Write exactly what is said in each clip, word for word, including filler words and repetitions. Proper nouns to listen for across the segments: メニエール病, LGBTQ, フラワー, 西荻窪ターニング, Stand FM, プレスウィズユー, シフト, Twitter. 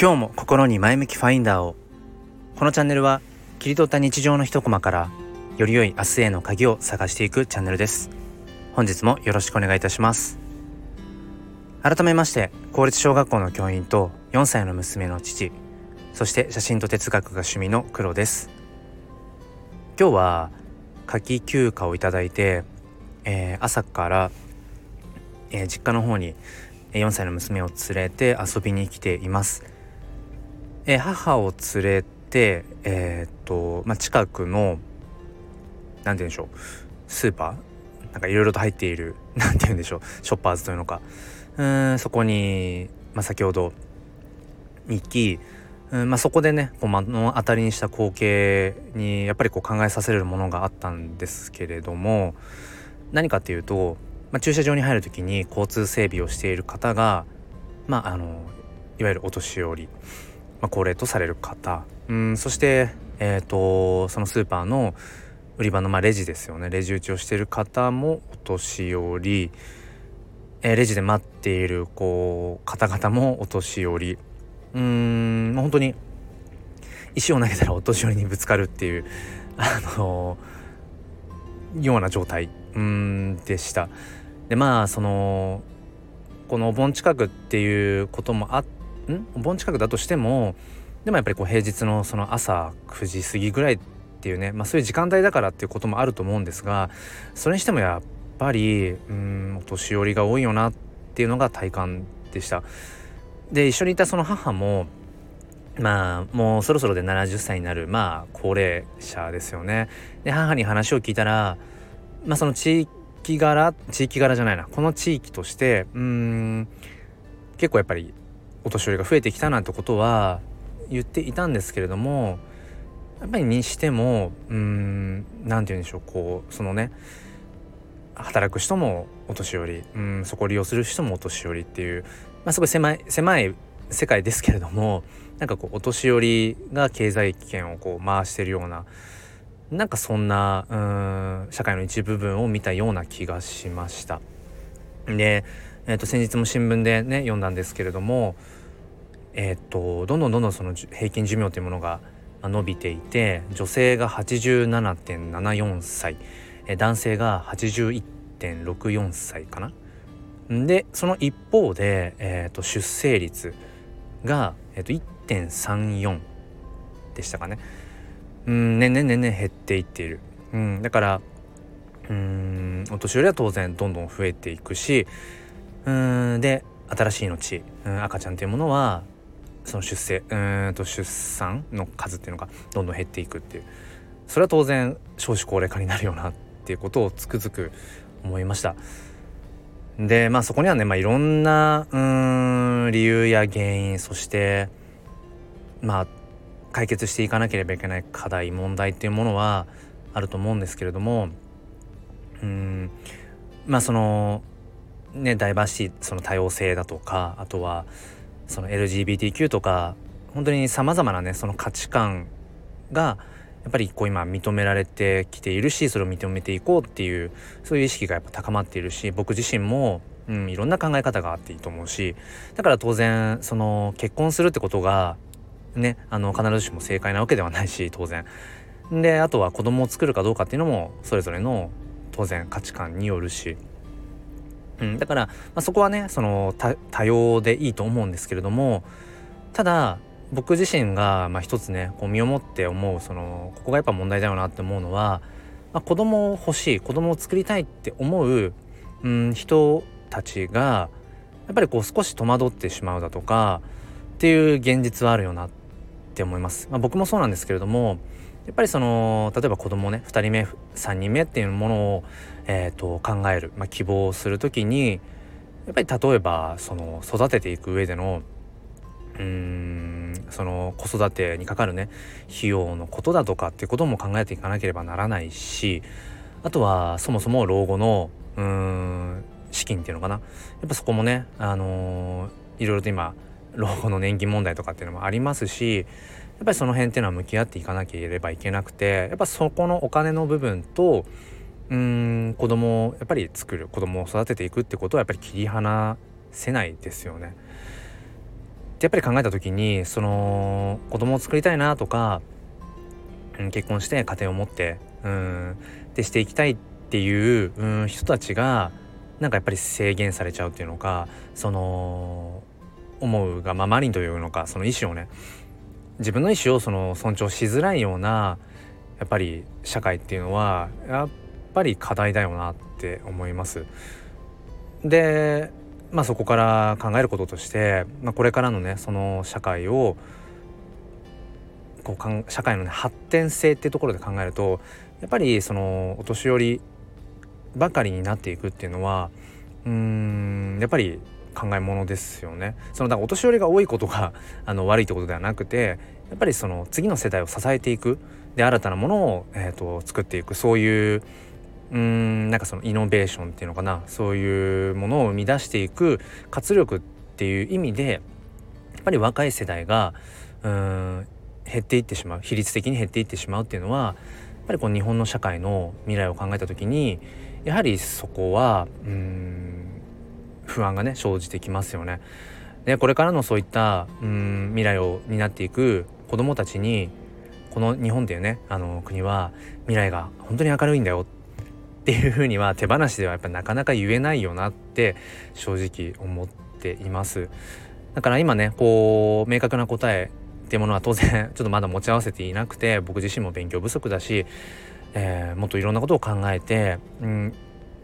今日も心に前向きファインダーを。このチャンネルは切り取った日常の一コマからより良い明日への鍵を探していくチャンネルです。本日もよろしくお願いいたします。改めまして公立小学校の教員とよんさいの娘の父、そして写真と哲学が趣味の黒です。今日は夏季休暇をいただいて、えー、朝から、えー、実家の方によんさいの娘を連れて遊びに来ています。えー、母を連れて、えーっとまあ、近くのなんて言うんでしょう、スーパーなんかいろいろと入っているなんて言うんでしょうショッパーズというのか、うーんそこに、まあ、先ほど行き、うんまあ、そこでねこう目の当たりにした光景にやっぱりこう考えさせるものがあったんですけれども、何かっていうと、まあ、駐車場に入るときに交通整備をしている方が、まあ、あのいわゆるお年寄り、まあ、高齢とされる方、うんそして、えー、とそのスーパーの売り場のまあレジですよね、レジ打ちをしている方もお年寄り、えー、レジで待っているこう方々もお年寄り、うーん本当に石を投げたらお年寄りにぶつかるっていうあのような状態うーんでした。でまあそのこのお盆近くっていうこともあんお盆近くだとしても、でもやっぱりこう平日のその朝くじ過ぎぐらいっていうね、まあ、そういう時間帯だからっていうこともあると思うんですが、それにしてもやっぱりうーんお年寄りが多いよなっていうのが体感でした。で一緒にいたその母もまあもうそろそろでななじゅっさいになるまあ高齢者ですよね。で母に話を聞いたら、まあその地域柄地域柄じゃないなこの地域としてうーん結構やっぱりお年寄りが増えてきたなんてことは言っていたんですけれども、やっぱりにしてもうーんなんて言うんでしょうこうそのね働く人もお年寄り、うんそこを利用する人もお年寄りっていう、まあ、すごい狭い狭い世界ですけれども、なんかこうお年寄りが経済圏をこう回してるような、なんかそんなうーん社会の一部分を見たような気がしました。で、えー、と先日も新聞でね読んだんですけれども、えー、とどんどんどんどんその平均寿命というものが伸びていて、女性が はちじゅうななてんななよん 歳、男性が はちじゅういってんろくよん 歳かな。でその一方で、えー、と出生率が、えー、と いってんさんよん でしたかね。うん年々年々減っていっている。うんだからうーんお年寄りは当然どんどん増えていくし、うんで新しい命、うん、赤ちゃんというものはその出生うんと出産の数っていうのがどんどん減っていくっていう、それは当然少子高齢化になるよなっていうことをつくづく思いました。でまあそこにはね、まあ、いろんなうーん理由や原因、そしてまあ解決していかなければいけない課題問題っていうものはあると思うんですけれども、うーんまあそのねダイバーシティその多様性だとか、あとはその エルジービーティーキュー とか本当にさまざまなねその価値観がやっぱりこう今認められてきているし、それを認めていこうっていうそういう意識がやっぱ高まっているし、僕自身も、うん、いろんな考え方があっていいと思うし、だから当然その結婚するってことがねあの必ずしも正解なわけではないし、当然であとは子供を作るかどうかっていうのもそれぞれの当然価値観によるし、うん、だから、まあ、そこはねその 多, 多様でいいと思うんですけれども、ただ僕自身がまあ一つねこう身をもって思うそのここがやっぱ問題だよなって思うのは、まあ、子供を欲しい子供を作りたいって思う、うん、人たちがやっぱりこう少し戸惑ってしまうだとかっていう現実はあるよなって思います。まあ、僕もそうなんですけれども、やっぱりその例えば子供ねふたりめさんにんめっていうものを、えー、と考える、まあ、希望するときにやっぱり例えばその育てていく上でのうーんその子育てにかかるね費用のことだとかっていうことも考えていかなければならないし、あとはそもそも老後のうーん資金っていうのかな、やっぱそこもねあのー、いろいろと今老後の年金問題とかっていうのもありますし、やっぱりその辺っていうのは向き合っていかなければいけなくて、やっぱそこのお金の部分とうーん子供をやっぱり作る子供を育てていくってことはやっぱり切り離せないですよね。でやっぱり考えた時に、その子供を作りたいなとか、うん、結婚して家庭を持って、うん、でしていきたいっていう、うん、人たちがなんかやっぱり制限されちゃうっていうのか、その思うがままにというのか、その意思をね、自分の意思をその尊重しづらいようなやっぱり社会っていうのはやっぱり課題だよなって思います。で、まあ、そこから考えることとして、まあ、これからのねその社会をこうかん社会の、ね、発展性っていうところで考えると、やっぱりそのお年寄りばかりになっていくっていうのはうーんやっぱり考えものですよね。そのだからお年寄りが多いことがあの悪いってことではなくて、やっぱりその次の世代を支えていく、で新たなものを、えー、と作っていく、そういううーんなんかそのイノベーションっていうのかな、そういうものを生み出していく活力っていう意味で、やっぱり若い世代がうーん減っていってしまう、比率的に減っていってしまうっていうのは、やっぱりこう日本の社会の未来を考えた時に、やはりそこはうーん不安がね生じてきますよね。でこれからのそういったうーん未来を担っていく子どもたちに、この日本っていうねあの国は未来が本当に明るいんだよっていうふうには手放しではやっぱなかなか言えないよなって正直思っています。だから今ねこう明確な答えっていうものは当然ちょっとまだ持ち合わせていなくて、僕自身も勉強不足だし、えー、もっといろんなことを考えて、うん、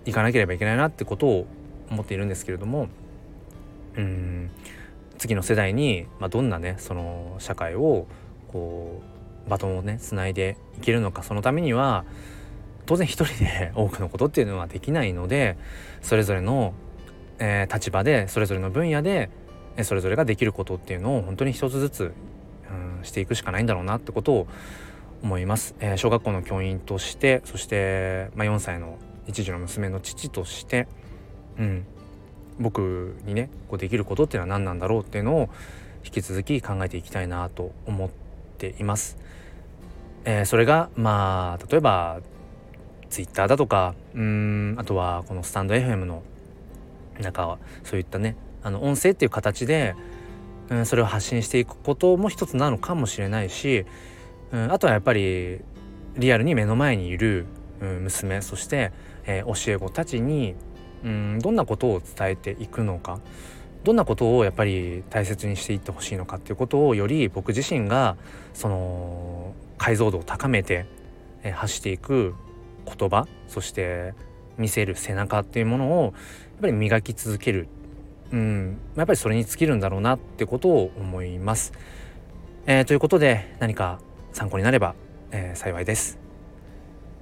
いかなければいけないなってことを思っているんですけれども、うん、次の世代に、まあ、どんなねその社会をこうバトンをねつないでいけるのか、そのためには当然一人で多くのことっていうのはできないので、それぞれの、えー、立場でそれぞれの分野でそれぞれができることっていうのを本当に一つずつ、うん、していくしかないんだろうなってことを思います、えー、小学校の教員として、そして、まあ、よんさいの一児の娘の父として、うん、僕にねこうできることっていうのは何なんだろうっていうのを引き続き考えていきたいなと思っています、えー、それがまあ例えばツイッターだとか、うーんあとはこのスタンド エフエム のなんかそういったねあの音声っていう形で、うん、それを発信していくことも一つなのかもしれないし、うん、あとはやっぱりリアルに目の前にいる、うん、娘、そして、えー、教え子たちに、うん、どんなことを伝えていくのか、どんなことをやっぱり大切にしていってほしいのかっていうことをより僕自身がその解像度を高めて、えー、発していく言葉、そして見せる背中っていうものをやっぱり磨き続ける、うん、やっぱりそれに尽きるんだろうなってことを思います、えー、ということで何か参考になれば、えー、幸いです。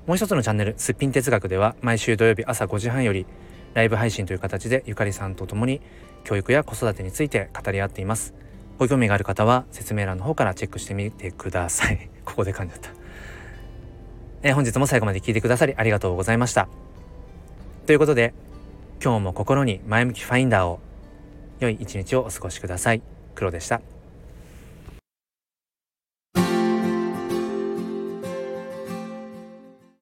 もう一つのチャンネルすっぴん哲学では、毎週土曜日朝ごじはんよりライブ配信という形でゆかりさんと共に教育や子育てについて語り合っています。ご興味がある方は説明欄の方からチェックしてみてくださいここで噛んじゃったえー、本日も最後まで聞いてくださりありがとうございました。ということで、今日も心に前向きファインダーを。良い一日をお過ごしください。黒でした。